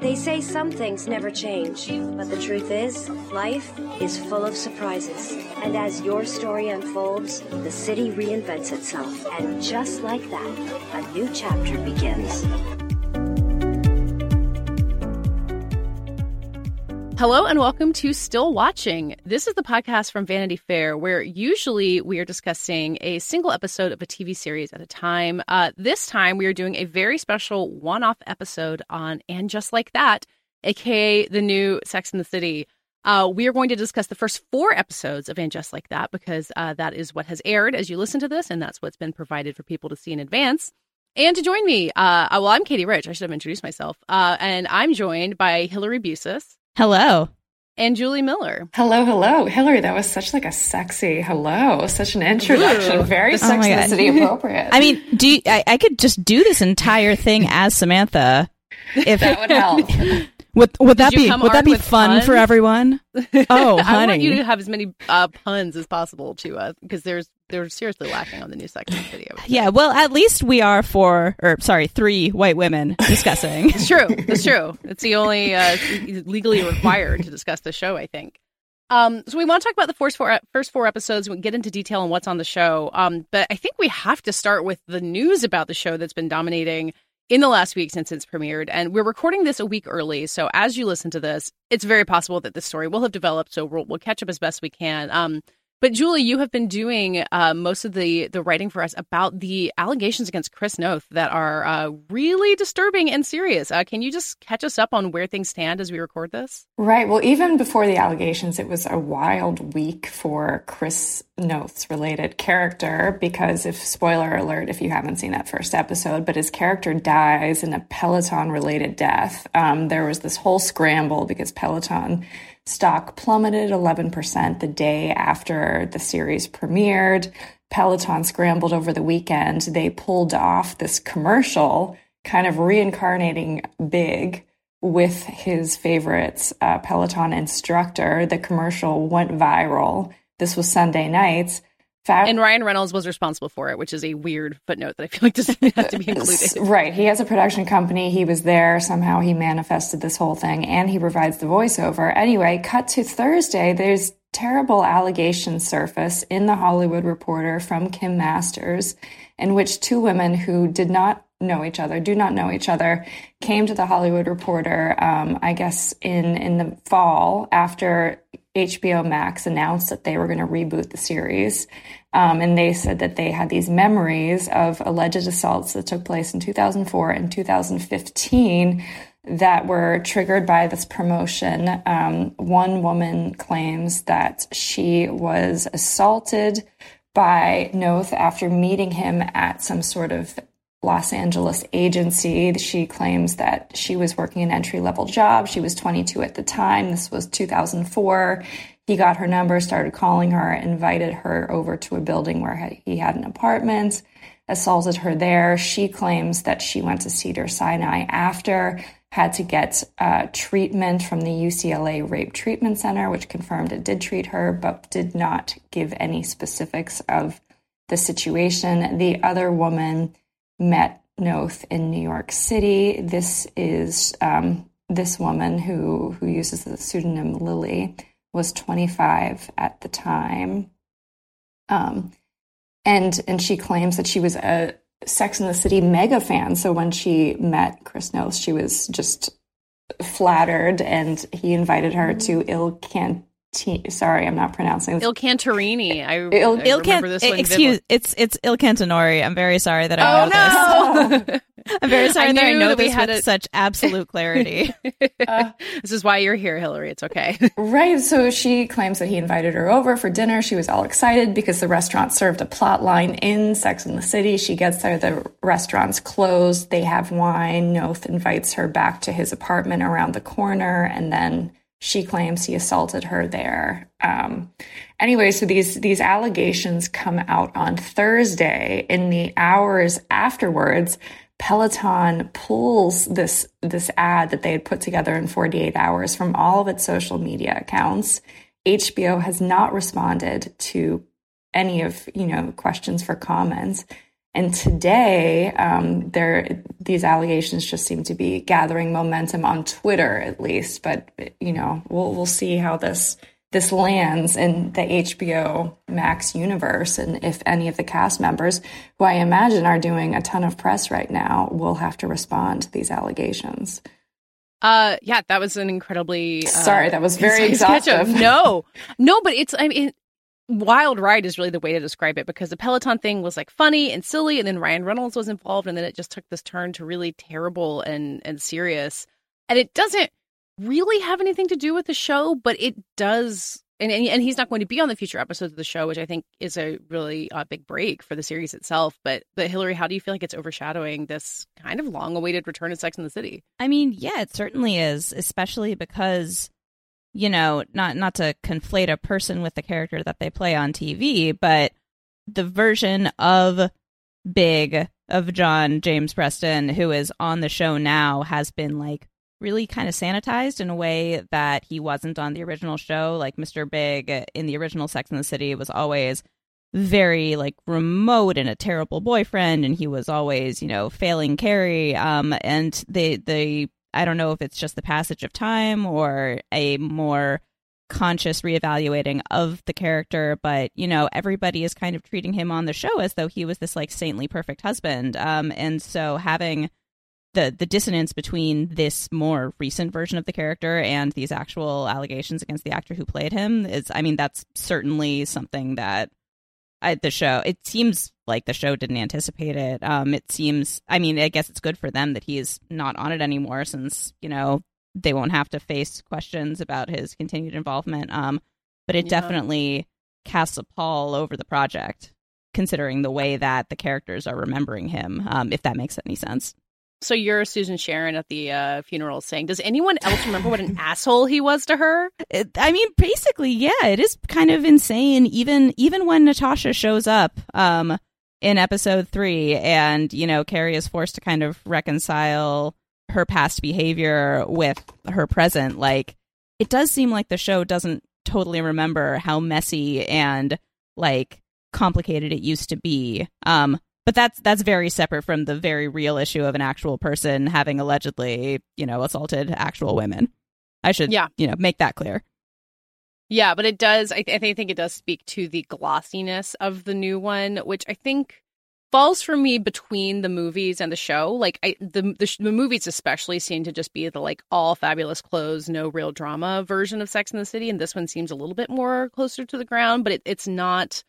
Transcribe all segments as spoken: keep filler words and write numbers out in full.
They say some things never change, but the truth is, life is full of surprises. And as your story unfolds, the city reinvents itself. And just like that, a new chapter begins. Hello and welcome to Still Watching. This is the podcast from Vanity Fair, where usually we are discussing a single episode of a T V series at a time. Uh, this time we are doing a very special one-off episode on And Just Like That, a k a the new Sex and the City. Uh, we are going to discuss the first four episodes of And Just Like That because uh, that is what has aired as you listen to this, and that's what's been provided for people to see in advance. And to join me, uh, well, I'm Katie Rich. I should have introduced myself. Uh, and I'm joined by Hilary Busis. Hello. And Julie Miller. Hello, hello. Hillary, that was such like a sexy hello, such an introduction. Ooh. Very Sex and the City appropriate. I mean, do you, I, I could just do this entire thing as Samantha. If that would help. Would, would that be would that be fun puns? For everyone? Oh, honey. I want you to have as many uh, puns as possible to us, because there's they're seriously lacking on the new Sex and the City. Yeah, well, at least we are four or sorry, three white women discussing. It's true. It's true. It's the only uh, legally required to discuss the show, I think. Um, so we want to talk about the first four first four episodes. We can get into detail on what's on the show, um, but I think we have to start with the news about the show that's been dominating in the last week since it's premiered. And we're recording this a week early, so as you listen to this, it's very possible that this story will have developed, so we'll, we'll catch up as best we can. Um, but Julie, you have been doing uh, most of the, the writing for us about the allegations against Chris Noth that are uh, really disturbing and serious. Uh, can you just catch us up on where things stand as we record this? Right. Well, even before the allegations, it was a wild week for Chris Noth's related character, because if, spoiler alert, if you haven't seen that first episode, but his character dies in a Peloton-related death. Um, there was this whole scramble because Peloton stock plummeted eleven percent the day after the series premiered. Peloton scrambled over the weekend. They pulled off this commercial kind of reincarnating Big with his favorite uh, Peloton instructor. The commercial went viral. This was Sunday nights. And Ryan Reynolds was responsible for it, which is a weird footnote that I feel like doesn't have to be included. Right. He has a production company. He was there. Somehow he manifested this whole thing, and he provides the voiceover. Anyway, cut to Thursday. There's terrible allegations surface in The Hollywood Reporter from Kim Masters, in which two women who did not know each other, do not know each other, came to The Hollywood Reporter, um, I guess, in, in the fall after H B O Max announced that they were going to reboot the series. Um, and they said that they had these memories of alleged assaults that took place in two thousand four and two thousand fifteen that were triggered by this promotion. Um, one woman claims that she was assaulted by Noth after meeting him at some sort of Los Angeles agency. She claims that she was working an entry-level job. She was twenty-two at the time. This was two thousand four. He got her number, started calling her, invited her over to a building where he had an apartment, assaulted her there. She claims that she went to Cedars-Sinai after, had to get uh, treatment from the U C L A Rape Treatment Center, which confirmed it did treat her, but did not give any specifics of the situation. The other woman met Noth in New York City. This is um, this woman who, who uses the pseudonym Lily, was twenty-five at the time. Um, and and she claims that she was a Sex and the City mega fan. So when she met Chris Noth, she was just flattered, and he invited her to Il Cantinori. Sorry, I'm not pronouncing this. Il Cantinori. I, Il, I Il Can- remember this one. Excuse, vividly. it's it's Il Cantinori. I'm very sorry that I oh, know no! this. I'm very sorry I that I know that this had with a... such absolute clarity. uh, this is why you're here, Hilary. It's okay. Right. So she claims that he invited her over for dinner. She was all excited because the restaurant served a plot line in Sex and the City. She gets there, the restaurant's closed. They have wine. Noth invites her back to his apartment around the corner, and then she claims he assaulted her there. Um, anyway, so these these allegations come out on Thursday. In the hours afterwards, Peloton pulls this this ad that they had put together in forty-eight hours from all of its social media accounts. H B O has not responded to any of, you know, questions for comments. And today, um, there these allegations just seem to be gathering momentum on Twitter, at least. But you know, we'll we'll see how this this lands in the H B O Max universe, and if any of the cast members, who I imagine are doing a ton of press right now, will have to respond to these allegations. Uh, yeah, that was an incredibly uh, sorry, that was very exhaustive. No, no, but it's I mean. It- wild ride is really the way to describe it, because the Peloton thing was like funny and silly, and then Ryan Reynolds was involved, and then it just took this turn to really terrible and and serious. And it doesn't really have anything to do with the show, but it does. And and, and he's not going to be on the future episodes of the show, which I think is a really uh, big break for the series itself. But but Hilary, how do you feel like it's overshadowing this kind of long-awaited return of Sex and the City? I mean, yeah, it certainly is, especially because, you know, not not to conflate a person with the character that they play on T V, but the version of Big, of John James Preston, who is on the show now, has been like really kind of sanitized in a way that he wasn't on the original show. Like Mister Big in the original Sex and the City was always very like remote and a terrible boyfriend, and he was always, you know, failing Carrie. Um, and they they. I don't know if it's just the passage of time or a more conscious reevaluating of the character, but, you know, everybody is kind of treating him on the show as though he was this like saintly perfect husband. Um, and so having the the dissonance between this more recent version of the character and these actual allegations against the actor who played him is, I mean, that's certainly something that I, the show, it seems like the show didn't anticipate it. Um, it seems, I mean, I guess it's good for them that he's not on it anymore, since, you know, they won't have to face questions about his continued involvement. Um, but it yeah. definitely casts a pall over the project, considering the way that the characters are remembering him, um, if that makes any sense. So you're Susan Sharon at the uh, funeral saying, does anyone else remember what an asshole he was to her? It, I mean, basically, yeah, it is kind of insane. Even even when Natasha shows up um, in episode three and, you know, Carrie is forced to kind of reconcile her past behavior with her present, like, it does seem like the show doesn't totally remember how messy and, like, complicated it used to be. Um But that's that's very separate from the very real issue of an actual person having allegedly, you know, assaulted actual women. I should, yeah. you know, make that clear. Yeah, but it does. I, th- I think it does speak to the glossiness of the new one, which I think falls for me between the movies and the show. Like I, the, the the movies especially seem to just be the like all fabulous clothes, no real drama version of Sex and the City, and this one seems a little bit more closer to the ground, but it, it's not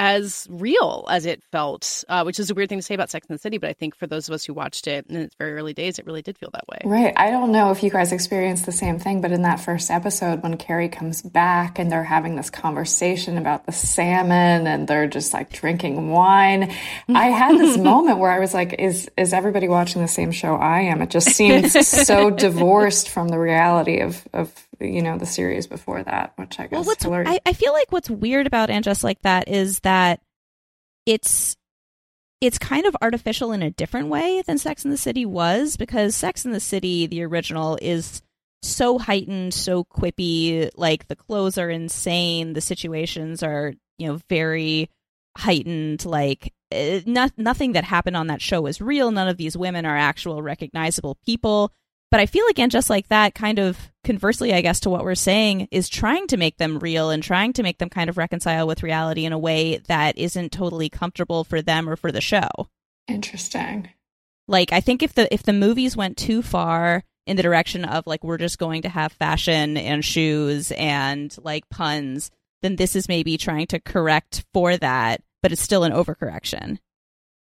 as real as it felt, uh, which is a weird thing to say about Sex and the City, but I think for those of us who watched it in its very early days, it really did feel that way. Right. I don't know if you guys experienced the same thing, but in that first episode when Carrie comes back and they're having this conversation about the salmon and they're just like drinking wine, I had this moment where I was like, is is everybody watching the same show I am? It just seems so divorced from the reality of, of you know, the series before that, which I guess well, what's, Hilary... I, I feel like what's weird about And Just Like That is that that it's it's kind of artificial in a different way than Sex and the City was, because Sex and the City, the original, is so heightened, so quippy, like the clothes are insane, the situations are, you know, very heightened, like it, not, nothing that happened on that show is real, none of these women are actual recognizable people. But I feel like And Just Like That, kind of conversely, I guess, to what we're saying, is trying to make them real and trying to make them kind of reconcile with reality in a way that isn't totally comfortable for them or for the show. Interesting. Like, I think if the if the movies went too far in the direction of, like, we're just going to have fashion and shoes and, like, puns, then this is maybe trying to correct for that, but it's still an overcorrection.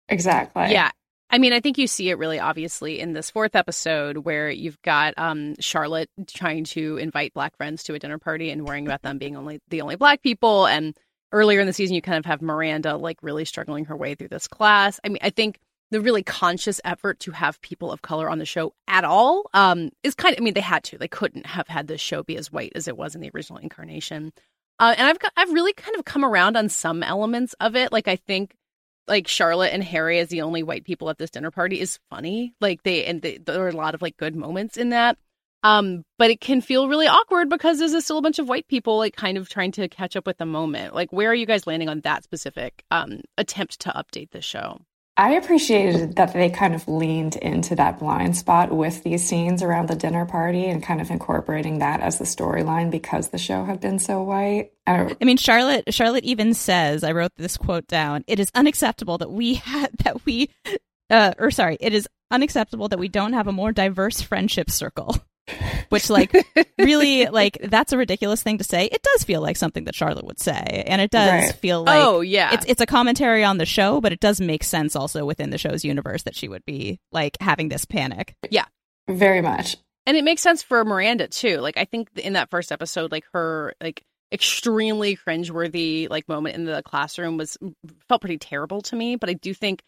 Exactly. Yeah. I mean, I think you see it really obviously in this fourth episode where you've got um, Charlotte trying to invite black friends to a dinner party and worrying about them being only the only black people. And earlier in the season, you kind of have Miranda like really struggling her way through this class. I mean, I think the really conscious effort to have people of color on the show at all um, is kind of, I mean, they had to. They couldn't have had this show be as white as it was in the original incarnation. Uh, and I've got, I've really kind of come around on some elements of it. Like, I think. Like Charlotte and Harry as the only white people at this dinner party is funny. Like they and they, there are a lot of like good moments in that. Um, but it can feel really awkward because there's still a bunch of white people like kind of trying to catch up with the moment. Like, where are you guys landing on that specific um, attempt to update the show? I appreciated that they kind of leaned into that blind spot with these scenes around the dinner party and kind of incorporating that as the storyline because the show had been so white. I, I mean, Charlotte Charlotte even says, I wrote this quote down, it is unacceptable that we had that we uh, or sorry, it is unacceptable that we don't have a more diverse friendship circle, which like really like that's a ridiculous thing to say. It does feel like something that Charlotte would say, and it does right. feel like oh yeah it's, it's a commentary on the show, but it does make sense also within the show's universe that she would be like having this panic. Yeah, very much. And it makes sense for Miranda too. Like, I think in that first episode, like her like extremely cringeworthy like moment in the classroom was felt pretty terrible to me, but I do think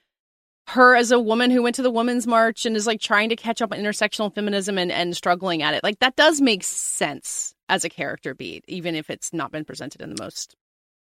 her as a woman who went to the Women's March and is like trying to catch up on intersectional feminism and, and struggling at it. Like, that does make sense as a character beat, even if it's not been presented in the most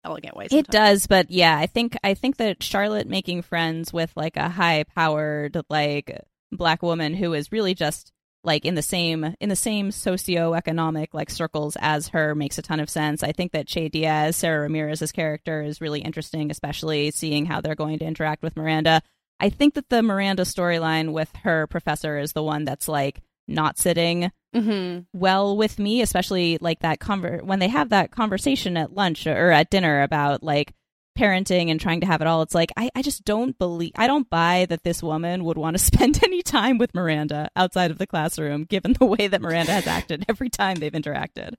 elegant way sometimes. It does. But yeah, I think I think that Charlotte making friends with like a high powered like black woman who is really just like in the same in the same socioeconomic like circles as her makes a ton of sense. I think that Che Diaz, Sarah Ramirez's character, is really interesting, especially seeing how they're going to interact with Miranda. I think that the Miranda storyline with her professor is the one that's like not sitting mm-hmm. well with me, especially like that conver- when they have that conversation at lunch or at dinner about like parenting and trying to have it all. It's like, I, I just don't believe, I don't buy that this woman would want to spend any time with Miranda outside of the classroom, given the way that Miranda has acted every time they've interacted.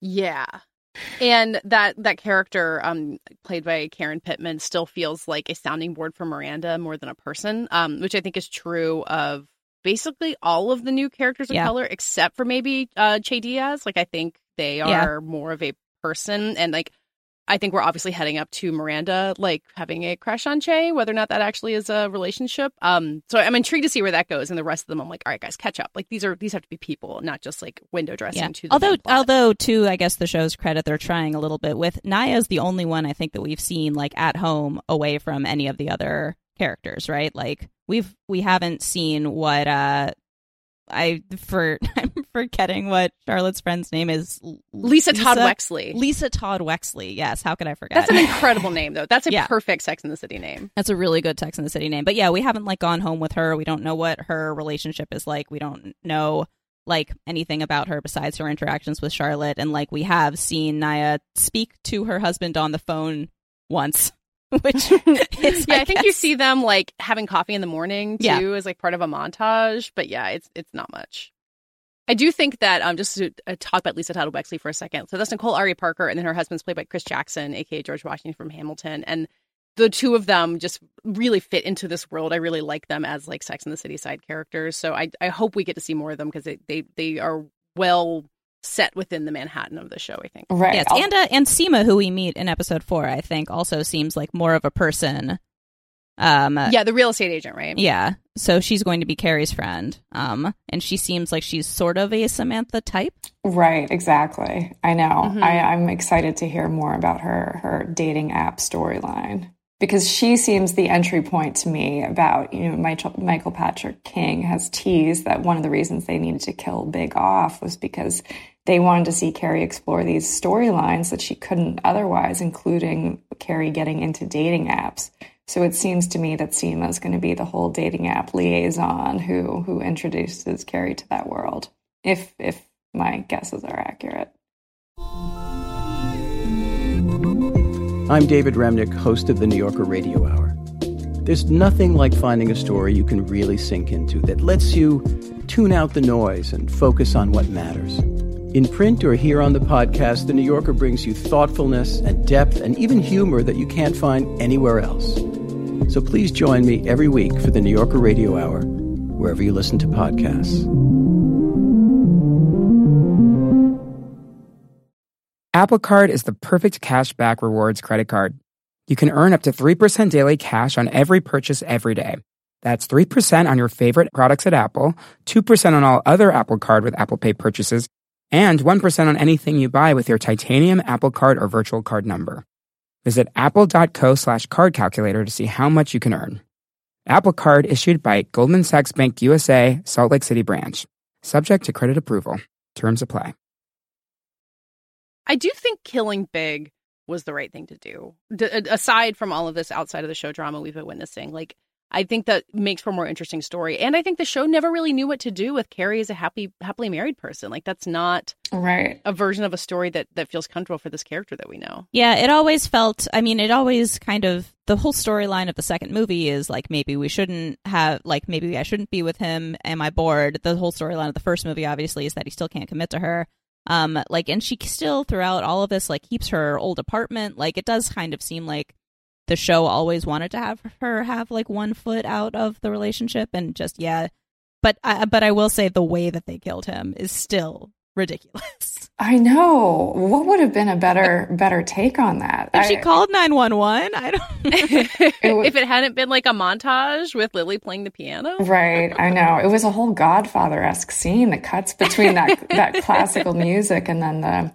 Yeah. And that that character um, played by Karen Pittman still feels like a sounding board for Miranda more than a person, um, which I think is true of basically all of the new characters of yeah. color, except for maybe uh, Che Diaz. Like, I think they are yeah. more of a person. And like, I think we're obviously heading up to Miranda, like having a crush on Che, whether or not that actually is a relationship. Um, so I'm intrigued to see where that goes. And the rest of them, I'm like, all right, guys, catch up. Like, these are these have to be people, not just like window dressing. Yeah. To the although, although too, I guess the show's credit, they're trying a little bit with Naya's the only one I think that we've seen like at home away from any of the other characters, right? Like we've we haven't seen what uh, I for. Forgetting what Charlotte's friend's name is. Lisa, Lisa Todd Wexley. Lisa Todd Wexley. Yes. How could I forget? That's an incredible name, though. That's a yeah. perfect Sex and the City name. That's a really good Sex and the City name. But yeah, we haven't like gone home with her. We don't know what her relationship is like. We don't know like anything about her besides her interactions with Charlotte. And like we have seen Naya speak to her husband on the phone once. Which is, yeah, I, I think you see them like having coffee in the morning too, yeah. as like part of a montage. But yeah, it's it's not much. I do think that um, just to uh, talk about Lisa Todd Wexley for a second. So that's Nicole Ari Parker, and then her husband's played by Chris Jackson, aka George Washington from Hamilton, and the two of them just really fit into this world. I really like them as like Sex and the City side characters. So I I hope we get to see more of them because they, they they are well set within the Manhattan of the show, I think. Right. Yes. And uh, and Seema, who we meet in episode four, I think also seems like more of a person. Um, yeah, the real estate agent, right? Yeah. So she's going to be Carrie's friend. Um, and she seems like she's sort of a Samantha type. Right, exactly. I know. Mm-hmm. I, I'm excited to hear more about her her dating app storyline. Because she seems the entry point to me about, you know, Michael, Michael Patrick King has teased that one of the reasons they needed to kill Big off was because they wanted to see Carrie explore these storylines that she couldn't otherwise, including Carrie getting into dating apps. So it seems to me that Seema is going to be the whole dating app liaison who who introduces Carrie to that world, if if my guesses are accurate. I'm David Remnick, host of The New Yorker Radio Hour. There's nothing like finding a story you can really sink into that lets you tune out the noise and focus on what matters. In print or here on the podcast, The New Yorker brings you thoughtfulness and depth and even humor that you can't find anywhere else. So please join me every week for The New Yorker Radio Hour, wherever you listen to podcasts. Apple Card is the perfect cash back rewards credit card. You can earn up to three percent daily cash on every purchase every day. That's three percent on your favorite products at Apple, two percent on all other Apple Card with Apple Pay purchases, and one percent on anything you buy with your titanium Apple Card or virtual card number. Visit apple.co slash card calculator to see how much you can earn. Apple Card issued by Goldman Sachs Bank U S A, Salt Lake City branch. Subject to credit approval. Terms apply. I do think killing Big was the right thing to do. D- aside from all of this outside of the show drama we've been witnessing, like I think that makes for a more interesting story. And I think the show never really knew what to do with Carrie as a happy, happily married person. Like that's not right. a version of a story that, that feels comfortable for this character that we know. Yeah, it always felt, I mean, it always kind of, the whole storyline of the second movie is like, maybe we shouldn't have, like maybe I shouldn't be with him. Am I bored? The whole storyline of the first movie, obviously, is that he still can't commit to her. Um, like, and she still throughout all of this, like, keeps her old apartment. Like, it does kind of seem like the show always wanted to have her have like one foot out of the relationship, and just yeah. But I, but I will say the way that they killed him is still ridiculous. I know. What would have been a better better take on that? If I, she called nine one one, I don't. It was, if it hadn't been like a montage with Lily playing the piano, right? I know. It was a whole Godfather-esque scene that cuts between that that classical music and then the.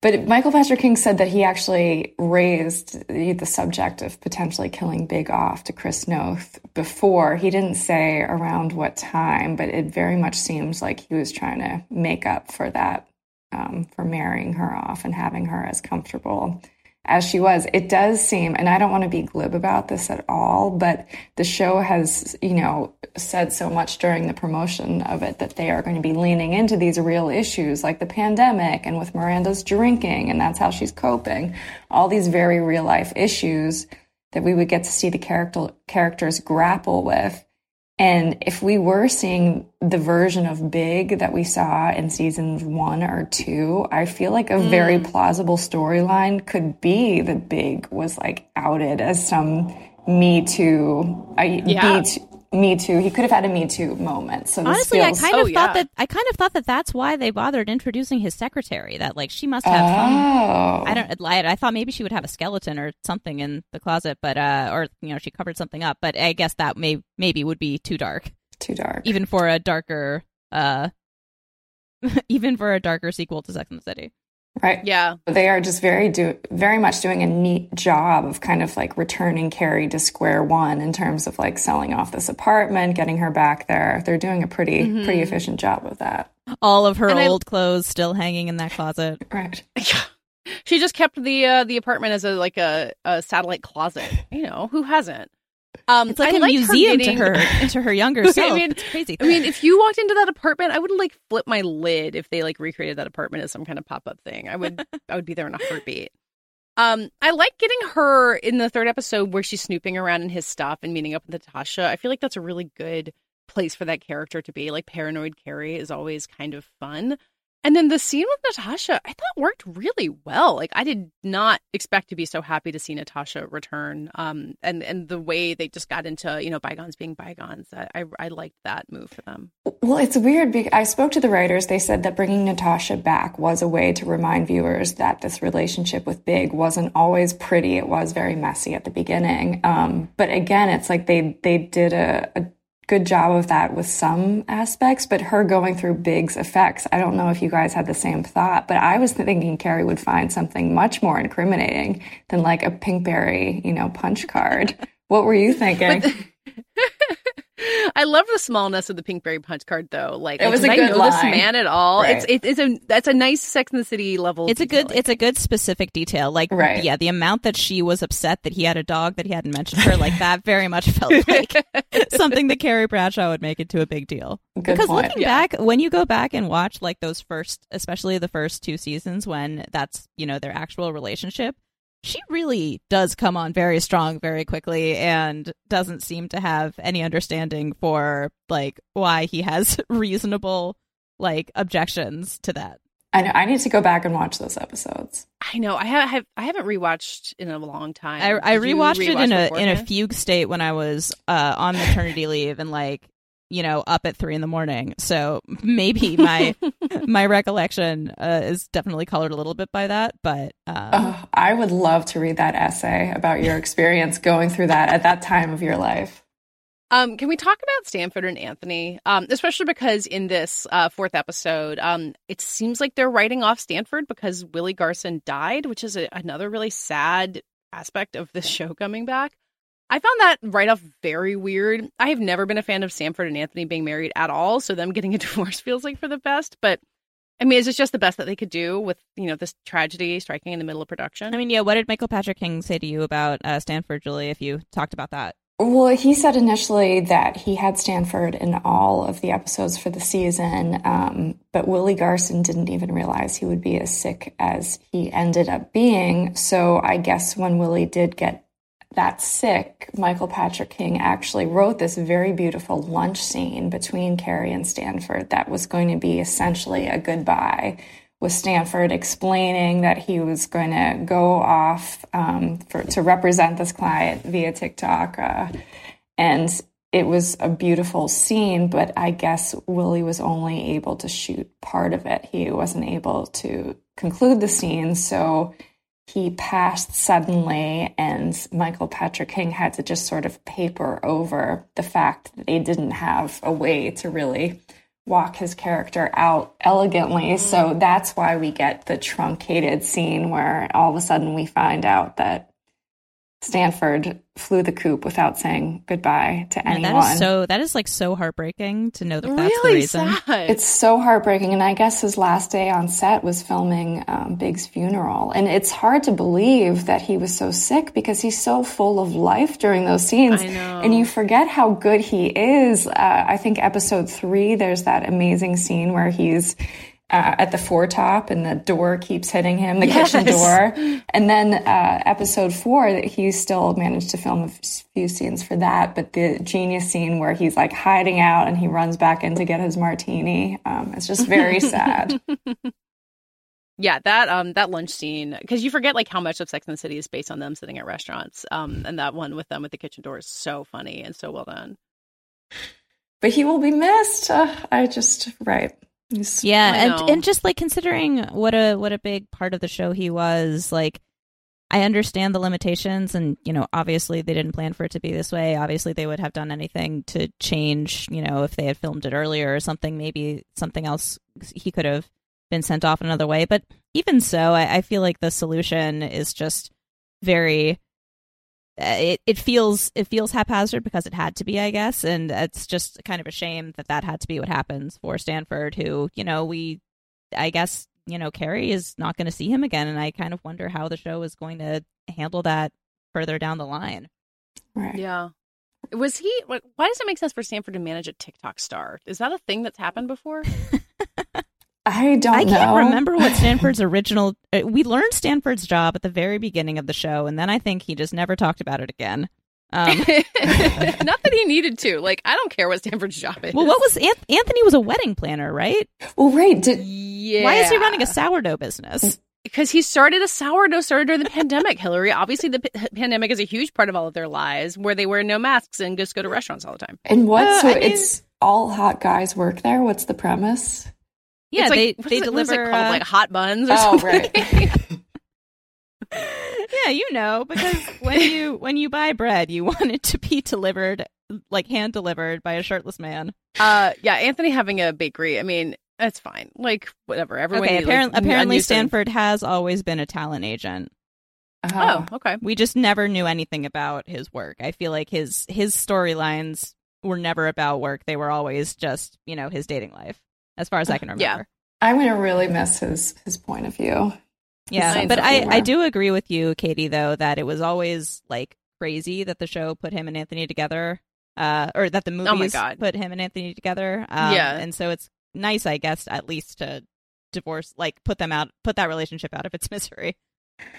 But Michael Patrick King said that he actually raised the subject of potentially killing Big off to Chris Noth before. He didn't say around what time, but it very much seems like he was trying to make up for that, um, for marrying her off and having her as comfortable as she was. It does seem, and I don't want to be glib about this at all, but the show has, you know, said so much during the promotion of it that they are going to be leaning into these real issues like the pandemic and with Miranda's drinking and that's how she's coping. All these very real life issues that we would get to see the character characters grapple with. And if we were seeing the version of Big that we saw in seasons one or two, I feel like a mm. very plausible storyline could be that Big was like outed as some Me Too, I, yeah. Me Too, Me Too. He could have had a Me Too moment. So this honestly, feels... I kind of oh, thought yeah. that I kind of thought that that's why they bothered introducing his secretary. That like she must have. Oh. Some, I don't. I, I thought maybe she would have a skeleton or something in the closet, but uh, or you know, she covered something up. But I guess that may maybe would be too dark. Too dark, even for a darker, uh, even for a darker sequel to Sex and the City. Right. Yeah. They are just very do very much doing a neat job of kind of like returning Carrie to square one in terms of like selling off this apartment, getting her back there. They're doing a pretty, mm-hmm. pretty efficient job of that. All of her and old I... clothes still hanging in that closet. Right. Yeah. She just kept the uh, the apartment as a like a, a satellite closet. You know, who hasn't? Um, it's like I a museum her to her to her younger self. I mean, it's crazy. I mean, if you walked into that apartment, I would like flip my lid if they like recreated that apartment as some kind of pop up thing. I would I would be there in a heartbeat. Um, I like getting her in the third episode where she's snooping around in his stuff and meeting up with Natasha. I feel like that's a really good place for that character to be. Like, paranoid Carrie is always kind of fun. And then the scene with Natasha, I thought worked really well. Like, I did not expect to be so happy to see Natasha return. Um, and, and the way they just got into, you know, bygones being bygones, I, I, I liked that move for them. Well, it's weird. Because I spoke to the writers. They said that bringing Natasha back was a way to remind viewers that this relationship with Big wasn't always pretty. It was very messy at the beginning. Um, but again, it's like they, they did a... a good job of that with some aspects, but her going through Big's effects, I don't know if you guys had the same thought, but I was thinking Carrie would find something much more incriminating than like a Pinkberry, you know, punch card. What were you thinking? The- I love the smallness of the Pinkberry punch card, though. Like, it was a good I know line. This man at all. Right. It's it, it's a that's a nice Sex and the City level. It's detail. a good it's a good specific detail. Like, right. yeah, the amount that she was upset that he had a dog that he hadn't mentioned her, like that very much felt like something that Carrie Bradshaw would make into a big deal. Good because point. looking yeah. back, when you go back and watch like those first, especially the first two seasons, when that's you know their actual relationship. She really does come on very strong very quickly and doesn't seem to have any understanding for, like, why he has reasonable, like, objections to that. I know. I need to go back and watch those episodes. I know. I have. I haven't rewatched in a long time. I, I rewatched re-watch it in a in a fugue state when I was uh, on maternity leave and, like, you know, up at three in the morning. So maybe my my recollection uh, is definitely colored a little bit by that. But um... oh, I would love to read that essay about your experience going through that at that time of your life. Um, can we talk about Stanford and Anthony, um, especially because in this uh, fourth episode, um, it seems like they're writing off Stanford because Willie Garson died, which is a, another really sad aspect of this show coming back. I found that write-off very weird. I have never been a fan of Stanford and Anthony being married at all, so them getting a divorce feels like for the best. But, I mean, is it just the best that they could do with, you know, this tragedy striking in the middle of production? I mean, yeah, what did Michael Patrick King say to you about uh, Stanford, Julie, if you talked about that? Well, he said initially that he had Stanford in all of the episodes for the season, um, but Willie Garson didn't even realize he would be as sick as he ended up being. So I guess when Willie did get That's sick, Michael Patrick King actually wrote this very beautiful lunch scene between Carrie and Stanford that was going to be essentially a goodbye, with Stanford explaining that he was going to go off um, for, to represent this client via TikTok. Uh, and it was a beautiful scene, but I guess Willie was only able to shoot part of it. He wasn't able to conclude the scene, so he passed suddenly, and Michael Patrick King had to just sort of paper over the fact that they didn't have a way to really walk his character out elegantly. So that's why we get the truncated scene where all of a sudden we find out that Stanford flew the coop without saying goodbye to anyone. That is so, that is like so heartbreaking to know that that's really the reason. Sad. It's so heartbreaking. And I guess his last day on set was filming um, Big's funeral. And it's hard to believe that he was so sick because he's so full of life during those scenes. I know. And you forget how good he is. Uh, I think episode three, there's that amazing scene where he's Uh, at the foretop, and the door keeps hitting him, the yes. kitchen door. And then uh, episode four, he still managed to film a few scenes for that, but the genius scene where he's like hiding out and he runs back in to get his martini. Um, it's just very sad. Yeah, that um that lunch scene, because you forget like how much of Sex and the City is based on them sitting at restaurants. Um, and that one with them at the kitchen door is so funny and so well done. But he will be missed. Uh, I just, right. Yeah, and, and just like considering what a what a big part of the show he was, like, I understand the limitations, and you know obviously they didn't plan for it to be this way. Obviously they would have done anything to change, you know if they had filmed it earlier or something, maybe something else he could have been sent off another way. But even so, I, I feel like the solution is just very uh, it it feels it feels haphazard because it had to be, I guess, and it's just kind of a shame that that had to be what happens for Stanford, who you know we I guess you know Carrie is not going to see him again, and I kind of wonder how the show is going to handle that further down the line. Right. Yeah. Was he why does it make sense for Stanford to manage a TikTok star? Is that a thing that's happened before? I don't I know. I can't remember what Stanford's original... We learned Stanford's job at the very beginning of the show, and then I think he just never talked about it again. Um, not that he needed to. Like, I don't care what Stanford's job is. Well, what was... Anthony was a wedding planner, right? Well, right. Did, yeah. Why is he running a sourdough business? Because he started a sourdough started during the pandemic, Hillary. Obviously, the p- pandemic is a huge part of all of their lives, where they wear no masks and just go to restaurants all the time. And what? Uh, so I mean, it's all hot guys work there? What's the premise? Yeah, it's like, they, they it, deliver it called, uh, like hot buns or oh, something. Right. Yeah, you know, because when you when you buy bread, you want it to be delivered, like hand delivered by a shirtless man. Uh, yeah, Anthony having a bakery. I mean, that's fine. Like, whatever. Everyone. Okay, apparently, like, apparently Stanford has always been a talent agent. Uh-huh. Oh, okay. We just never knew anything about his work. I feel like his his storylines were never about work. They were always just, you know, his dating life. As far as I can remember. Yeah. I'm going to really miss his, his point of view. Yeah, but I, I do agree with you, Katie, though, that it was always, like, crazy that the show put him and Anthony together, uh, or that the movies oh my God. put him and Anthony together. Um, yeah. And so it's nice, I guess, at least to divorce, like, put them out, put that relationship out of its misery. Yeah.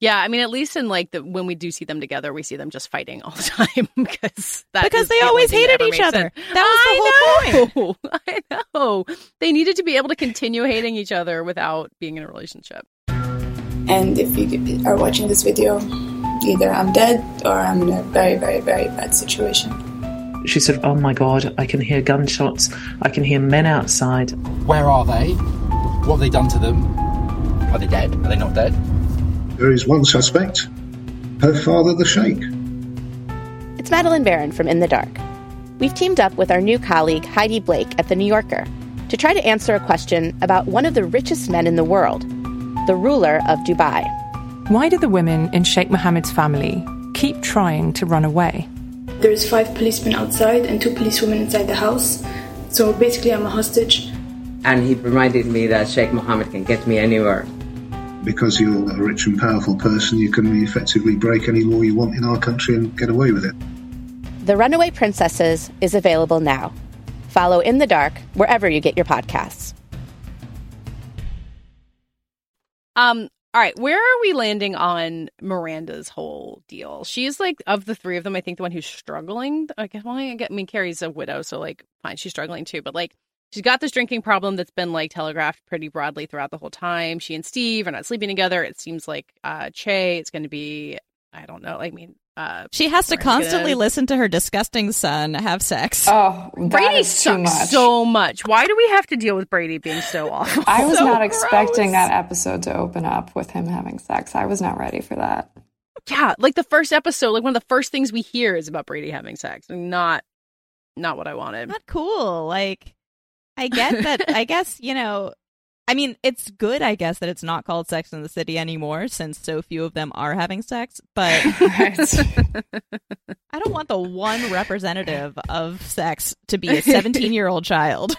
Yeah, I mean, at least in, like, the, when we do see them together, we see them just fighting all the time. Because that because they the always hated each other. Sense. That was I the whole know. point. I know. They needed to be able to continue hating each other without being in a relationship. And if you are watching this video, either I'm dead or I'm in a very, very, very bad situation. She said, oh, my God, I can hear gunshots. I can hear men outside. Where are they? What have they done to them? Are they dead? Are they not dead? There is one suspect, her father, the Sheikh. It's Madeline Barron from In the Dark. We've teamed up with our new colleague, Heidi Blake, at The New Yorker, to try to answer a question about one of the richest men in the world, the ruler of Dubai. Why do the women in Sheikh Mohammed's family keep trying to run away? There's five policemen outside and two policewomen inside the house. So basically, I'm a hostage. And he reminded me that Sheikh Mohammed can get me anywhere. Because you're a rich and powerful person, you can effectively break any law you want in our country and get away with it. The Runaway Princesses is available now. Follow In the Dark wherever you get your podcasts. Um. All right, where are we landing on Miranda's whole deal? She's, like, of the three of them, I think the one who's struggling. I guess, well, I mean, Carrie's a widow, so, like, fine, she's struggling too, but, like, she's got this drinking problem that's been, like, telegraphed pretty broadly throughout the whole time. She and Steve are not sleeping together. It seems like uh, Che, it's going to be, I don't know, like, I mean... Uh, she has to constantly gonna... listen to her disgusting son have sex. Oh, Brady sucks much. so much. Why do we have to deal with Brady being so awful? I was so not gross. expecting that episode to open up with him having sex. I was not ready for that. Yeah, like, the first episode, like, one of the first things we hear is about Brady having sex. Not, not what I wanted. Not cool, like... I get that. I guess, you know, I mean, it's good, I guess, that it's not called Sex and the City anymore since so few of them are having sex. But I don't want the one representative of sex to be a seventeen-year-old child.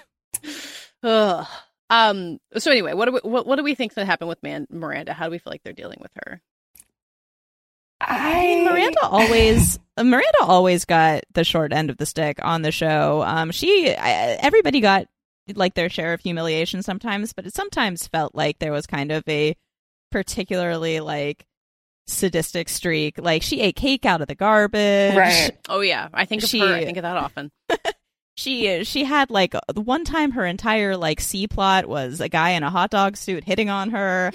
Ugh. Um. So anyway, what do we what, what do we think that happened with Man- Miranda? How do we feel like they're dealing with her? I... I mean, Miranda always Miranda always got the short end of the stick on the show. Um. She I, everybody got. like their share of humiliation sometimes, but it sometimes felt like there was kind of a particularly, like, sadistic streak. Like, she ate cake out of the garbage. Right. Oh yeah, I think of she, her. I think of that often. she she had, like, one time her entire, like, C plot was a guy in a hot dog suit hitting on her.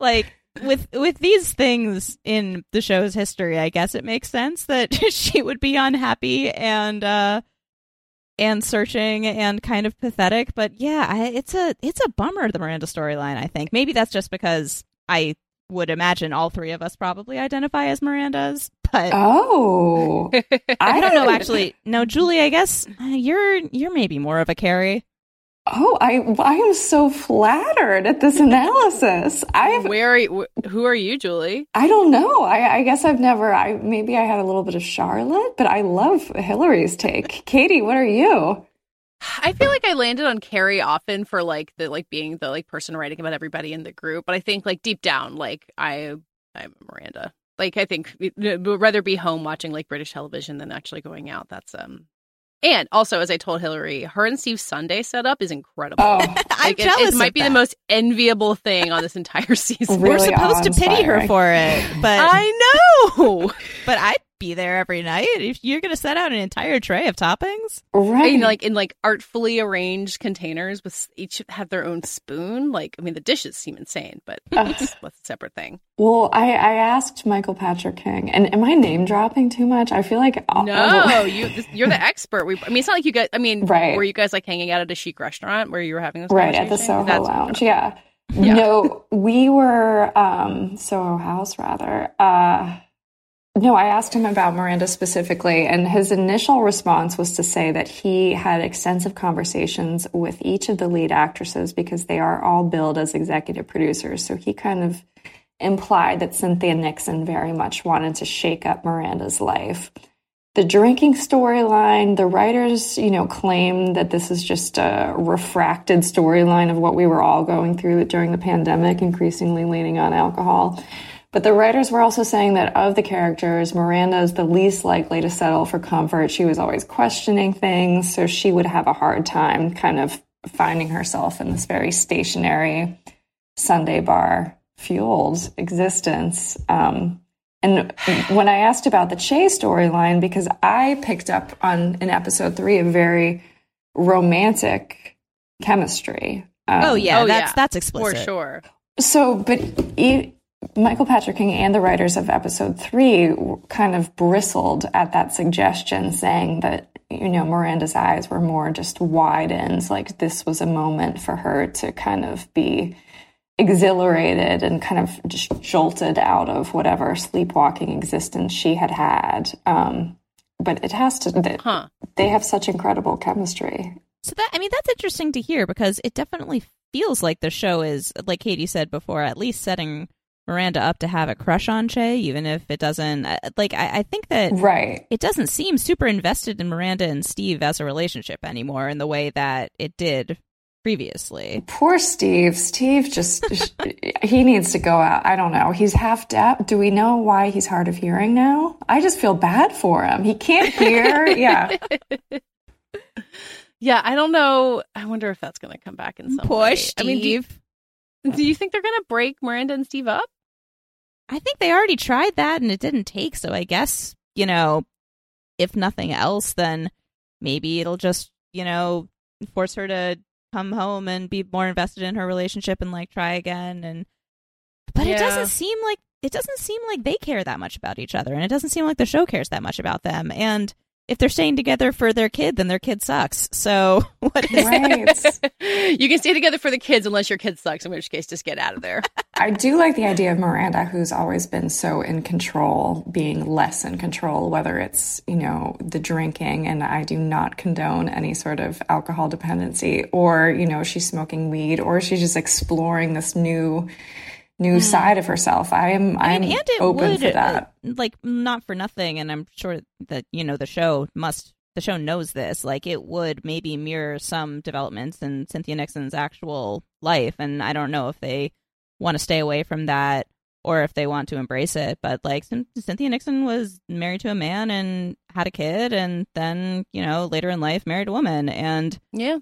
Like, with with these things in the show's history, I guess it makes sense that she would be unhappy and. uh And searching and kind of pathetic, but yeah, I, it's a it's a bummer, the Miranda storyline. I think maybe that's just because I would imagine all three of us probably identify as Mirandas. But oh, I don't know actually. No, Julie, I guess you're you're maybe more of a Carrie. Oh, I I am so flattered at this analysis. I where are you, who are you, Julie? I don't know. I, I guess I've never. I maybe I had a little bit of Charlotte, but I love Hillary's take. Katie, what are you? I feel like I landed on Carrie often for, like, the like being the like person writing about everybody in the group, but I think, like, deep down, like I I'm Miranda. Like, I think we'd rather be home watching, like, British television than actually going out. That's um And also, as I told Hilary, her and Steve's Sunday setup is incredible. Oh, like, I'm jealous It, it might be that. the most enviable thing on this entire season. Really We're supposed to pity her for it. But I know. But I'd be there every night if you're going to set out an entire tray of toppings. Right. And, like, in like artfully arranged containers with each have their own spoon. Like, I mean, the dishes seem insane, but that's a separate thing. Well, I, I asked Michael Patrick King, and am I name dropping too much? I feel like I'll, no, I'll... you you're the expert. We, I mean, it's not like you guys. I mean, right. Were you guys like hanging out at a chic restaurant where you were having this right at the Soho That's Lounge? Yeah. yeah, no, we were um, Soho House rather. Uh, no, I asked him about Miranda specifically, and his initial response was to say that he had extensive conversations with each of the lead actresses because they are all billed as executive producers. So he kind of implied that Cynthia Nixon very much wanted to shake up Miranda's life. The drinking storyline, the writers, you know, claim that this is just a refracted storyline of what we were all going through during the pandemic, increasingly leaning on alcohol. But the writers were also saying that of the characters, Miranda is the least likely to settle for comfort. She was always questioning things, so she would have a hard time kind of finding herself in this very stationary Sunday bar fueled existence. Um, and when I asked about the Che storyline, because I picked up on in episode three a very romantic chemistry. Um, oh yeah, oh, that's yeah. that's explicit for sure. So, but e- Michael Patrick King and the writers of episode three kind of bristled at that suggestion, saying that, you know, Miranda's eyes were more just widened, like this was a moment for her to kind of be exhilarated and kind of just jolted out of whatever sleepwalking existence she had had. Um, but it has to, they, huh. they have such incredible chemistry. So that, I mean, that's interesting to hear because it definitely feels like the show is, like Katie said before, at least setting Miranda up to have a crush on Che, even if it doesn't, like, I, I think that right. it doesn't seem super invested in Miranda and Steve as a relationship anymore in the way that it did previously. Poor Steve. Steve just, he needs to go out. I don't know. He's half deaf. Do we know why he's hard of hearing now? I just feel bad for him. He can't hear. Yeah. Yeah, I don't know. I wonder if that's going to come back in some Poor way. Steve. I mean, do you, do you think they're going to break Miranda and Steve up? I think they already tried that and it didn't take. So I guess, you know, if nothing else, then maybe it'll just, you know, force her to come home and be more invested in her relationship and like try again. And but yeah. it doesn't seem like it doesn't seem like they care that much about each other, and it doesn't seem like the show cares that much about them. And if they're staying together for their kid, then their kid sucks. So what is right. You can stay together for the kids unless your kid sucks, in which case just get out of there. I do like the idea of Miranda, who's always been so in control, being less in control, whether it's, you know, the drinking, and I do not condone any sort of alcohol dependency, or, you know, she's smoking weed, or she's just exploring this new new mm. side of herself. I am I mean, I'm and it open would, for that. Uh, like, not for nothing, and I'm sure that, you know, the show must the show knows this, like it would maybe mirror some developments in Cynthia Nixon's actual life, and I don't know if they want to stay away from that or if they want to embrace it, but like Cynthia Nixon was married to a man and had a kid, and then, you know, later in life married a woman, and yeah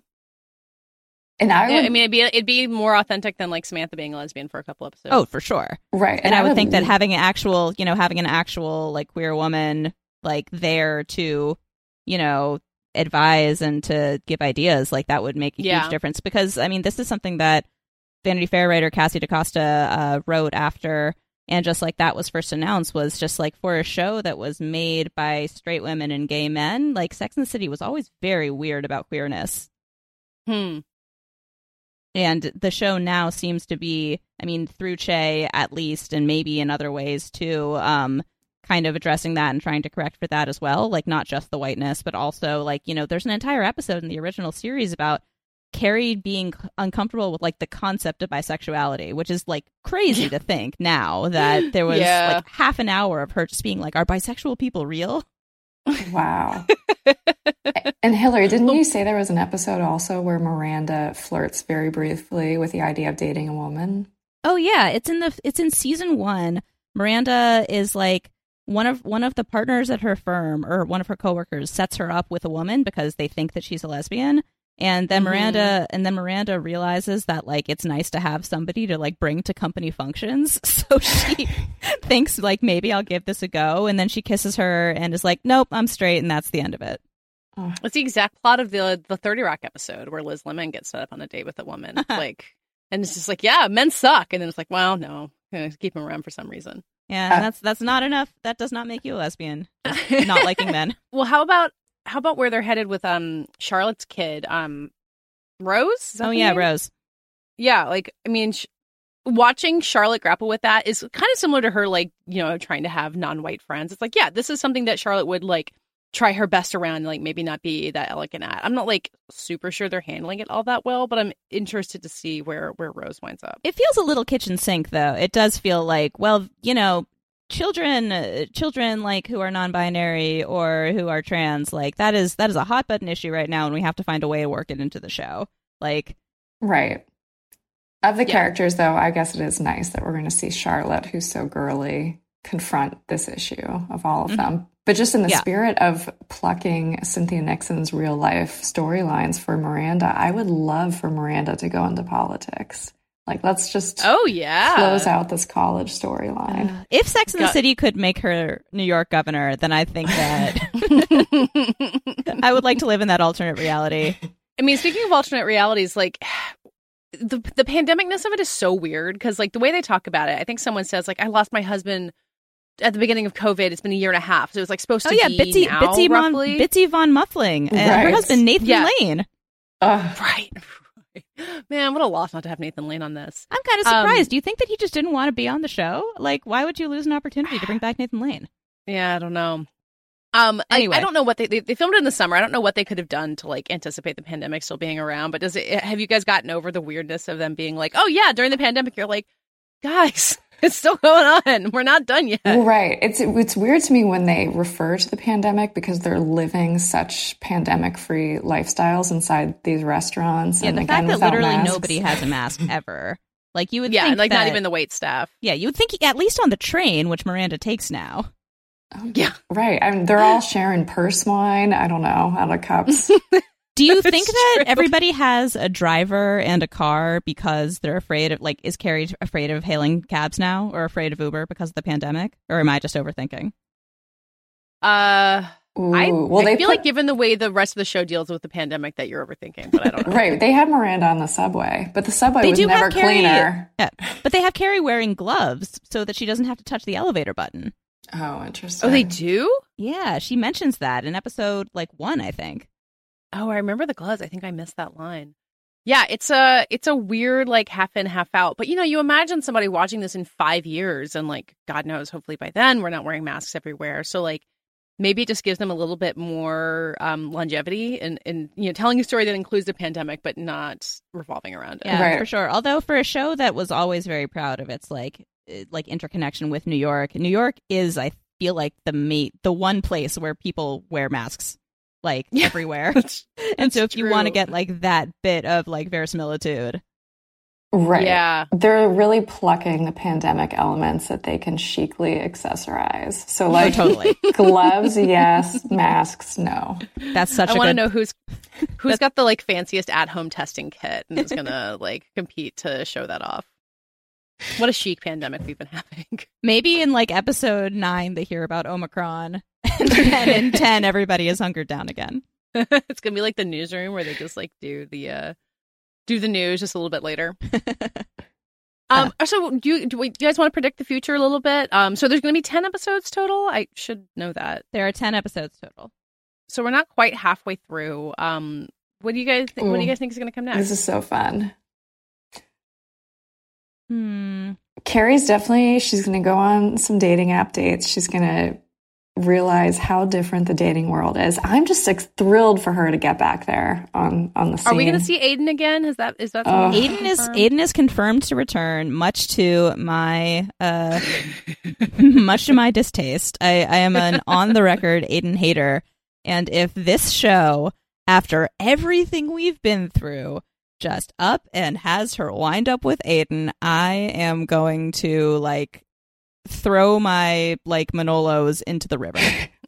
And I, would, yeah, I mean, it'd be it'd be more authentic than like Samantha being a lesbian for a couple episodes. Oh, for sure, right. And, and I, I would, would think that having an actual, you know, having an actual like queer woman like there to, you know, advise and to give ideas, like that would make a yeah. huge difference. Because I mean, this is something that Vanity Fair writer Cassie DaCosta uh, wrote after And Just Like That was first announced, was just like, for a show that was made by straight women and gay men, like Sex and the City was always very weird about queerness. Hmm. And the show now seems to be, I mean, through Che at least, and maybe in other ways too, um, kind of addressing that and trying to correct for that as well. Like, not just the whiteness, but also like, you know, there's an entire episode in the original series about Carrie being uncomfortable with like the concept of bisexuality, which is like crazy to think now that there was yeah. like half an hour of her just being like, are bisexual people real? Wow. And Hilary, didn't you say there was an episode also where Miranda flirts very briefly with the idea of dating a woman? Oh yeah, it's in the it's in season one. Miranda is like one of one of the partners at her firm or one of her coworkers sets her up with a woman because they think that she's a lesbian. And then Miranda mm-hmm. and then Miranda realizes that, like, it's nice to have somebody to, like, bring to company functions. So she thinks, like, maybe I'll give this a go. And then she kisses her and is like, nope, I'm straight. And that's the end of it. Oh. It's the exact plot of the the thirty Rock episode where Liz Lemon gets set up on a date with a woman. like, And it's just like, yeah, men suck. And then it's like, well, no, I'm gonna keep them around for some reason. Yeah, uh, that's that's not enough. That does not make you a lesbian. Not liking men. Well, how about... How about where they're headed with um Charlotte's kid, um Rose? Oh, yeah, name? Rose. Yeah, like, I mean, sh- watching Charlotte grapple with that is kind of similar to her, like, you know, trying to have non-white friends. It's like, yeah, this is something that Charlotte would, like, try her best around and, like, maybe not be that elegant at. I'm not, like, super sure they're handling it all that well, but I'm interested to see where, where Rose winds up. It feels a little kitchen sink, though. It does feel like, well, you know... Children, uh, children like who are non-binary or who are trans, like that is that is a hot button issue right now, and we have to find a way to work it into the show. Like, right. Of the yeah. characters, though, I guess it is nice that we're going to see Charlotte, who's so girly, confront this issue of all of mm-hmm. them. But just in the yeah. spirit of plucking Cynthia Nixon's real life storylines for Miranda, I would love for Miranda to go into politics. Like, let's just oh, yeah. close out this college storyline. Uh, if Sex and the City could make her New York governor, then I think that I would like to live in that alternate reality. I mean, speaking of alternate realities, like, the the pandemicness of it is so weird because, like, the way they talk about it, I think someone says, like, I lost my husband at the beginning of COVID. It's been a year and a half. So it was, like, supposed to oh, yeah, be Bitsy, now, Bitsy roughly. Von, Bitsy Von Muffling and right. her husband, Nathan yeah. Lane. Uh, right, man, what a loss not to have Nathan Lane on this. I'm kind of surprised. Um, Do you think that he just didn't want to be on the show? Like, why would you lose an opportunity to bring back Nathan Lane? Yeah, I don't know. Um, anyway, I, I don't know what they, they they filmed it in the summer. I don't know what they could have done to, like, anticipate the pandemic still being around. But does it? Have you guys gotten over the weirdness of them being like, oh yeah, during the pandemic, you're like, guys, it's still going on. We're not done yet. Well, right. It's it's weird to me when they refer to the pandemic because they're living such pandemic-free lifestyles inside these restaurants. Yeah, and the again, fact that literally masks. Nobody has a mask ever. Like, you would yeah, think like that, not even the waitstaff. Yeah, you would think at least on the train, which Miranda takes now. Um, yeah. Right. I mean, they're all sharing purse wine. I don't know, out of cups. Do you think that true. Everybody has a driver and a car because they're afraid of, like, is Carrie afraid of hailing cabs now or afraid of Uber because of the pandemic? Or am I just overthinking? Uh, Ooh, I, well, I they feel put... like given the way the rest of the show deals with the pandemic that you're overthinking, but I don't know. Right. They had Miranda on the subway, but the subway they was never Carrie, cleaner. Yeah, but they have Carrie wearing gloves so that she doesn't have to touch the elevator button. Oh, interesting. Oh, they do? Yeah. She mentions that in episode, like, one, I think. Oh, I remember the gloves. I think I missed that line. Yeah, it's a it's a weird, like, half in, half out. But, you know, you imagine somebody watching this in five years and, like, God knows, hopefully by then we're not wearing masks everywhere. So, like, maybe it just gives them a little bit more um, longevity and, and, you know, telling a story that includes the pandemic but not revolving around it. Yeah, right. For sure. Although for a show that was always very proud of its, like, like interconnection with New York, New York is, I feel like, the mate, the one place where people wear masks. Like yeah, everywhere. That's, that's and so if true. You want to get, like, that bit of, like, verisimilitude. Right. Yeah. They're really plucking the pandemic elements that they can chicly accessorize. So, like, oh, totally. Gloves, yes. Masks, no. That's such I a I want to good... know who's who's got the, like, fanciest at-home testing kit and is going to, like, compete to show that off. What a chic pandemic we've been having. Maybe in, like, episode nine they hear about Omicron. And then in ten, everybody is hunkered down again. It's going to be like the newsroom where they just, like, do the uh, do the news just a little bit later. um, uh, so do you, do, we, do you guys want to predict the future a little bit? Um, so there's going to be ten episodes total. I should know that. There are ten episodes total. So we're not quite halfway through. Um, what do you guys think? Ooh, what do you guys think is going to come next? This is so fun. Hmm. Carrie's definitely, she's going to go on some dating app dates. She's going to realize how different the dating world is. I'm just, like, thrilled for her to get back there on, on the scene. Are we going to see Aiden again? Is that is that oh. Aiden is Aiden is confirmed to return, much to my uh, much to my distaste. I, I am an on the record Aiden hater, and if this show, after everything we've been through, just up and has her wind up with Aiden, I am going to, like, throw my like Manolos into the river.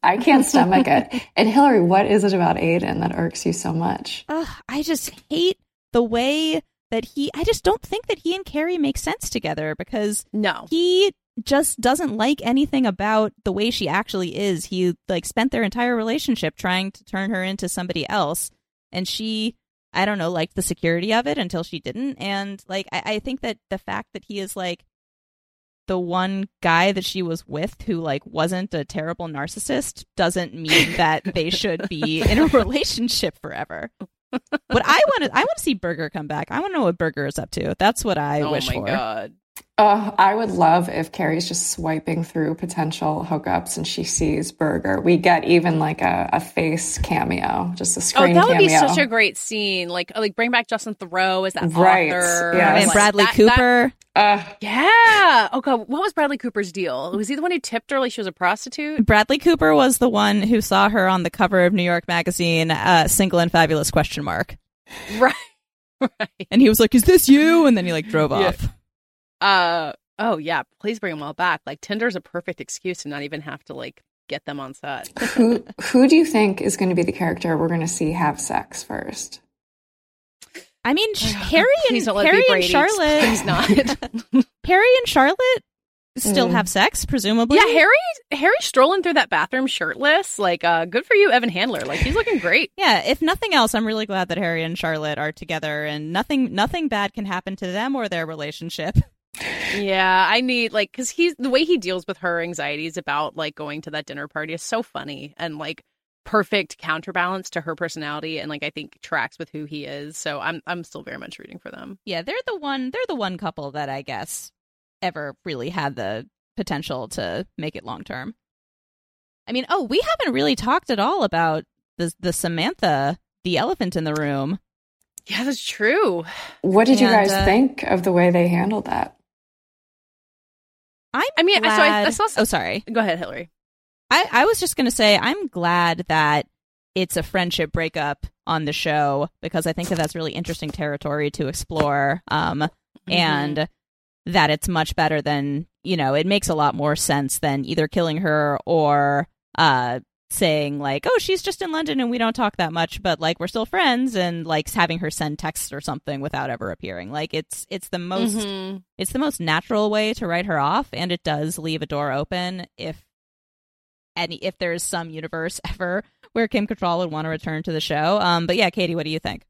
I can't stomach it. And Hilary, what is it about Aiden that irks you so much? Ugh, I just hate the way that he, I just don't think that he and Carrie make sense together, because no, he just doesn't like anything about the way she actually is. He like spent their entire relationship trying to turn her into somebody else. And she, I don't know, liked the security of it until she didn't. And like, I, I think that the fact that he is like the one guy that she was with who like wasn't a terrible narcissist doesn't mean that they should be in a relationship forever. But I want to I want to see Burger come back. I want to know what Burger is up to. That's what I oh wish for. Oh my God. Uh, I would love if Carrie's just swiping through potential hookups and she sees Burger. We get even like a, a face cameo, just a screen cameo. Oh, that would cameo. be such a great scene. Like, like bring back Justin Thoreau as that right. author. Yes. And like, Bradley that, Cooper. That, uh, yeah. Oh, God. What was Bradley Cooper's deal? Was he the one who tipped her like she was a prostitute? Bradley Cooper was the one who saw her on the cover of New York Magazine, uh, single and fabulous question mark. Right. Right. And he was like, is this you? And then he like drove yeah. off. Uh oh yeah, please bring them all back. Like Tinder's a perfect excuse to not even have to like get them on set. who who do you think is going to be the character we're going to see have sex first? I mean, Harry and Harry and Charlotte. He's not. Harry and Charlotte still mm. have sex, presumably. Yeah, Harry Harry's strolling through that bathroom shirtless. Like, uh, good for you, Evan Handler. Like, he's looking great. Yeah. If nothing else, I'm really glad that Harry and Charlotte are together, and nothing nothing bad can happen to them or their relationship. Yeah, I need like because he's the way he deals with her anxieties about like going to that dinner party is so funny and like perfect counterbalance to her personality, and like I think tracks with who he is. So I'm I'm still very much rooting for them. Yeah, they're the one they're the one couple that I guess ever really had the potential to make it long term. I mean, oh, we haven't really talked at all about the the Samantha, the elephant in the room. Yeah, that's true. What did and, you guys uh, think of the way they handled that? I'm I mean, glad... so I, I saw some... Oh, sorry. Go ahead, Hilary. I, I was just going to say, I'm glad that it's a friendship breakup on the show, because I think that that's really interesting territory to explore, um, mm-hmm. and that it's much better than, you know, it makes a lot more sense than either killing her or uh, saying like, oh, she's just in London and we don't talk that much, but like we're still friends, and like having her send texts or something without ever appearing. Like it's it's the most mm-hmm. it's the most natural way to write her off, and it does leave a door open if any if there's some universe ever where Kim Cattrall would want to return to the show. Um, but yeah, Katie, what do you think?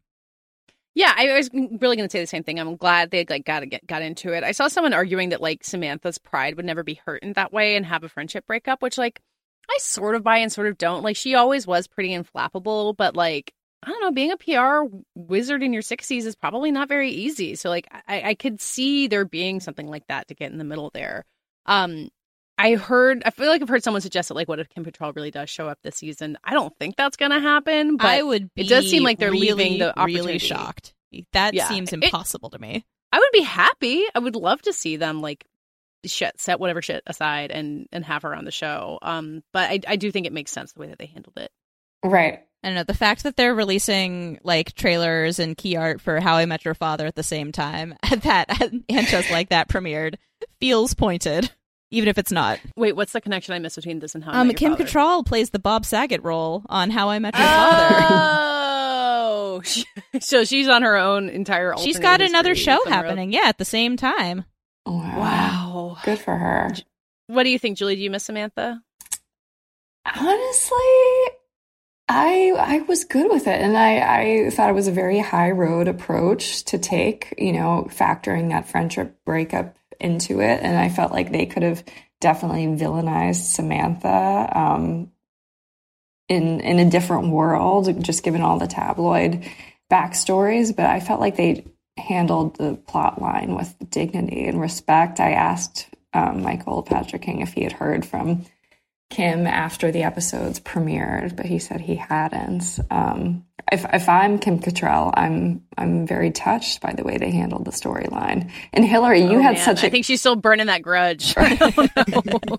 Yeah, I was really going to say the same thing. I'm glad they like got get, got into it. I saw someone arguing that like Samantha's pride would never be hurt in that way and have a friendship breakup, which like I sort of buy and sort of don't. Like, she always was pretty inflappable, but, like, I don't know, being a P R wizard in your sixties is probably not very easy. So, like, I, I could see there being something like that to get in the middle there. Um, I heard, I feel like I've heard someone suggest that, like, what if Kim Cattrall really does show up this season? I don't think that's going to happen, but I would be it does seem like they're really, leaving the opportunity. Really shocked. That yeah, seems impossible it, to me. I would be happy. I would love to see them, like, shit set whatever shit aside and and have her on the show, um but I, I do think it makes sense the way that they handled it. Right. I don't know, the fact that they're releasing like trailers and key art for How I Met Your Father at the same time that And Just Like That premiered feels pointed, even if it's not. Wait, what's the connection I missed between this and How I um, Met Your Father? Kim Cattrall plays the Bob Saget role on How I Met Your oh! Father. Oh, so she's on her own entire she's got another show happening road. yeah at the same time. Wow. wow. Good for her. What do you think, Julie? Do you miss Samantha? Honestly, I I was good with it. And I, I thought it was a very high road approach to take, you know, factoring that friendship breakup into it. And I felt like they could have definitely villainized Samantha um, in in a different world, just given all the tabloid backstories. But I felt like they handled the plot line with dignity and respect. I asked um, Michael Patrick King if he had heard from Kim after the episodes premiered, but he said he hadn't. Um, if, if I'm Kim Cattrall, I'm I'm very touched by the way they handled the storyline. And Hilary, you oh, had man. such a... I think she's still burning that grudge. I don't know.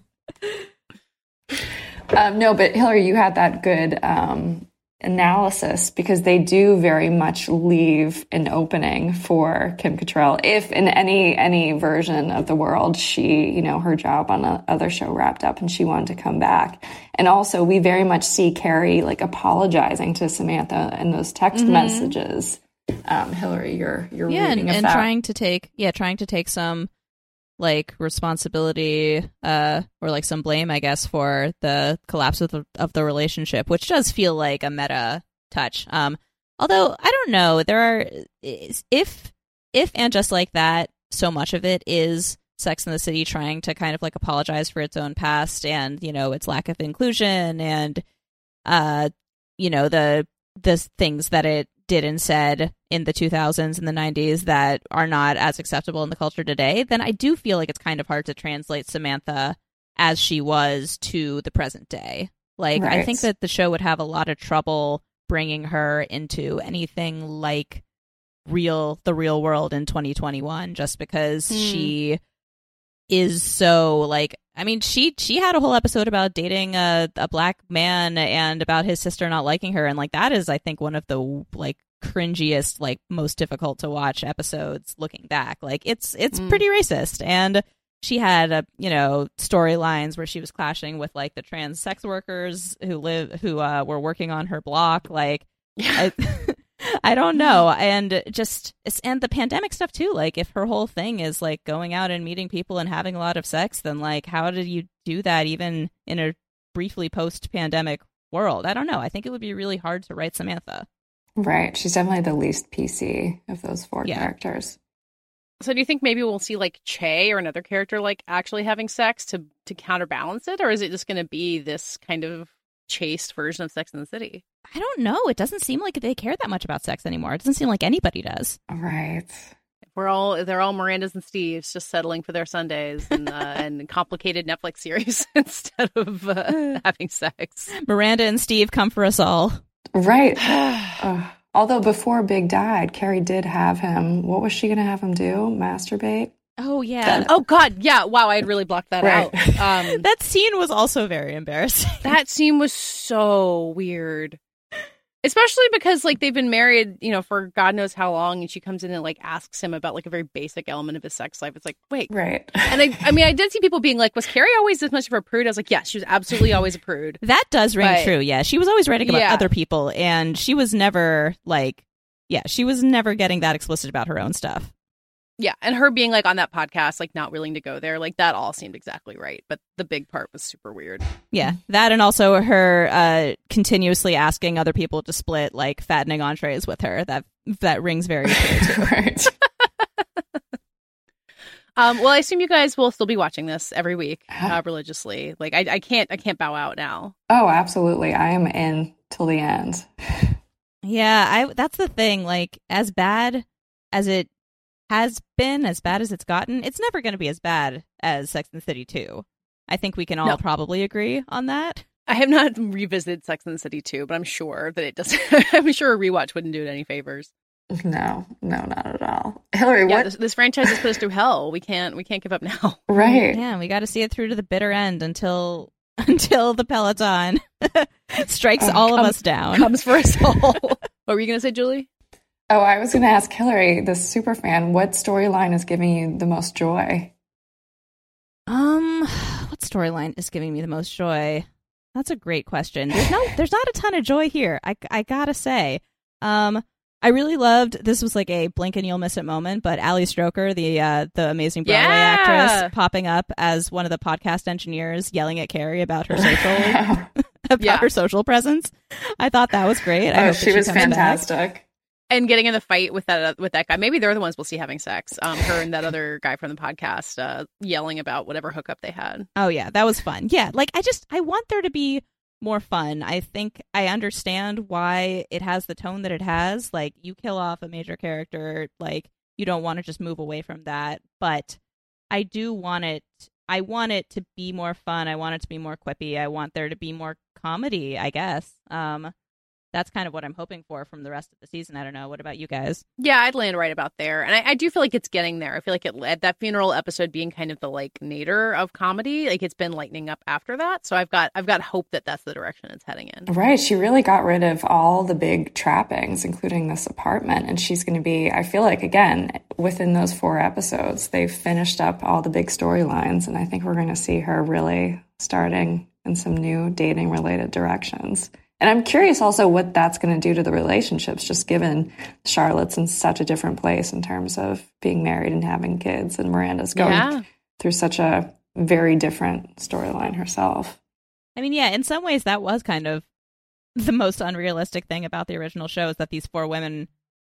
um, no, but Hilary, you had that good... Um, analysis, because they do very much leave an opening for Kim Cattrall if in any any version of the world she, you know, her job on the other show wrapped up and she wanted to come back. And also we very much see Carrie like apologizing to Samantha in those text mm-hmm. messages. Um, Hilary, you're you're yeah, reading and, and trying to take yeah trying to take some like responsibility uh or like some blame, I guess, for the collapse of the, of the relationship, which does feel like a meta touch. Um although I don't know, there are if if And Just Like That, so much of it is Sex and the City trying to kind of like apologize for its own past and, you know, its lack of inclusion and uh you know the the things that it did and said in the two thousands and the nineties that are not as acceptable in the culture today, then I do feel like it's kind of hard to translate Samantha as she was to the present day. Like, right. I think that the show would have a lot of trouble bringing her into anything like real, the real world in twenty twenty-one, just because mm. she is so like, I mean, she she had a whole episode about dating a, a black man and about his sister not liking her. And like that is, I think, one of the like cringiest, like most difficult to watch episodes looking back. Like it's it's mm. pretty racist. And she had, a, you know, storylines where she was clashing with like the trans sex workers who live who uh, were working on her block. Like, I, I don't know. And just and the pandemic stuff, too. Like if her whole thing is like going out and meeting people and having a lot of sex, then like how did you do that even in a briefly post pandemic world? I don't know. I think it would be really hard to write Samantha. Right. She's definitely the least P C of those four yeah. characters. So do you think maybe we'll see like Che or another character like actually having sex to to counterbalance it? Or is it just going to be this kind of chaste version of Sex and the City? I don't know. It doesn't seem like they care that much about sex anymore. It doesn't seem like anybody does. Right. We're all they're all Mirandas and Steves, just settling for their Sundays and uh, and complicated Netflix series instead of uh, having sex. Miranda and Steve come for us all. Right. uh, although before Big died, Carrie did have him. What was she going to have him do? Masturbate? Oh, yeah. That, oh, God. Yeah. Wow. I had really blocked that right. out. Um, that scene was also very embarrassing. That scene was so weird. Especially because, like, they've been married, you know, for God knows how long, and she comes in and, like, asks him about, like, a very basic element of his sex life. It's like, wait. Right. And, I I mean, I did see people being like, was Carrie always this much of a prude? I was like, yes, yeah, she was absolutely always a prude. That does ring but, true, yeah. She was always writing about yeah. other people, and she was never, like, yeah, she was never getting that explicit about her own stuff. Yeah, and her being, like, on that podcast, like, not willing to go there, like, that all seemed exactly right. But the big part was super weird. Yeah, that and also her uh, continuously asking other people to split, like, fattening entrees with her. That that rings very true, too. Right. um, well, I assume you guys will still be watching this every week uh, religiously. Like, I, I can't I can't bow out now. Oh, absolutely. I am in till the end. Yeah, I. That's the thing. Like, as bad as it has been, as bad as it's gotten, it's never going to be as bad as Sex and the City two. I think we can all no. probably agree on that. I have not revisited Sex and the City two, but I'm sure that it doesn't. I'm sure a rewatch wouldn't do it any favors. No, no, not at all. Hilary, yeah, what this, this franchise has put us through hell. We can't, we can't give up now. Right? Yeah, we got to see it through to the bitter end until until the Peloton strikes um, all comes, of us down, comes for us all. What were you going to say, Julie? Oh, I was going to ask Hilary, the super fan, what storyline is giving you the most joy? Um, what storyline is giving me the most joy? That's a great question. There's no, there's not a ton of joy here. I, I gotta say, um, I really loved. This was like a blink and you'll miss it moment, but Ali Stroker, the uh, the amazing Broadway yeah! actress, popping up as one of the podcast engineers, yelling at Carrie about her social about yeah. her social presence. I thought that was great. I oh, hope she, she was fantastic. Back. And getting in the fight with that with that guy. Maybe they're the ones we'll see having sex. Um, her and that other guy from the podcast uh, yelling about whatever hookup they had. Oh, yeah. That was fun. Yeah. Like, I just, I want there to be more fun. I think I understand why it has the tone that it has. Like, you kill off a major character. Like, you don't want to just move away from that. But I do want it. I want it to be more fun. I want it to be more quippy. I want there to be more comedy, I guess. Um that's kind of what I'm hoping for from the rest of the season. I don't know. What about you guys? Yeah, I'd land right about there. And I, I do feel like it's getting there. I feel like it, that funeral episode being kind of the like nadir of comedy, like it's been lightening up after that. So I've got I've got hope that that's the direction it's heading in. Right. She really got rid of all the big trappings, including this apartment. And she's going to be, I feel like, again, within those four episodes, they've finished up all the big storylines. And I think we're going to see her really starting in some new dating related directions. And I'm curious also what that's going to do to the relationships, just given Charlotte's in such a different place in terms of being married and having kids, and Miranda's going yeah. through such a very different storyline herself. I mean, yeah, in some ways that was kind of the most unrealistic thing about the original show, is that these four women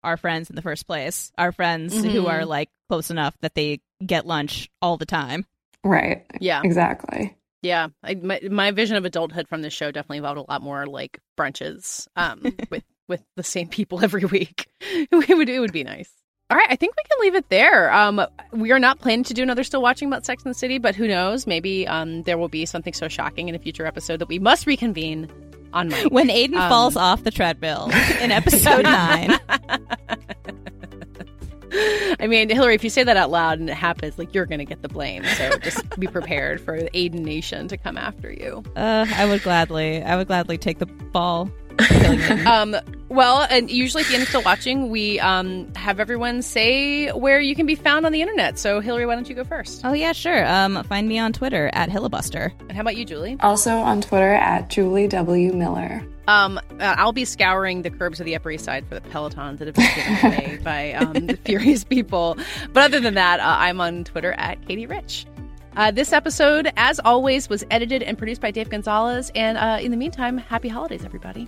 are friends in the first place, are friends mm-hmm. who are like close enough that they get lunch all the time. Right. Yeah, exactly. Yeah, I, my my vision of adulthood from this show definitely involved a lot more like brunches um, with with the same people every week. It would it would be nice. All right, I think we can leave it there. Um, we are not planning to do another Still Watching about Sex and the City, but who knows? Maybe um, there will be something so shocking in a future episode that we must reconvene on Monday. When Aiden um, falls off the treadmill in episode nine. I mean, Hilary, if you say that out loud and it happens, like, you're going to get the blame. So just be prepared for Aiden Nation to come after you. Uh, I would gladly. I would gladly take the ball. um, well, and usually at the end of Still Watching, we um, have everyone say where you can be found on the internet. So, Hilary, why don't you go first? Oh, yeah, sure. Um, find me on Twitter at Hilibuster. And how about you, Julie? Also on Twitter at Julie W. Miller. Um, I'll be scouring the curbs of the Upper East Side for the Pelotons that have been given away by um, the furious people. But other than that, uh, I'm on Twitter at Katie Rich. Uh, this episode, as always, was edited and produced by Dave Gonzalez. And uh, in the meantime, happy holidays, everybody.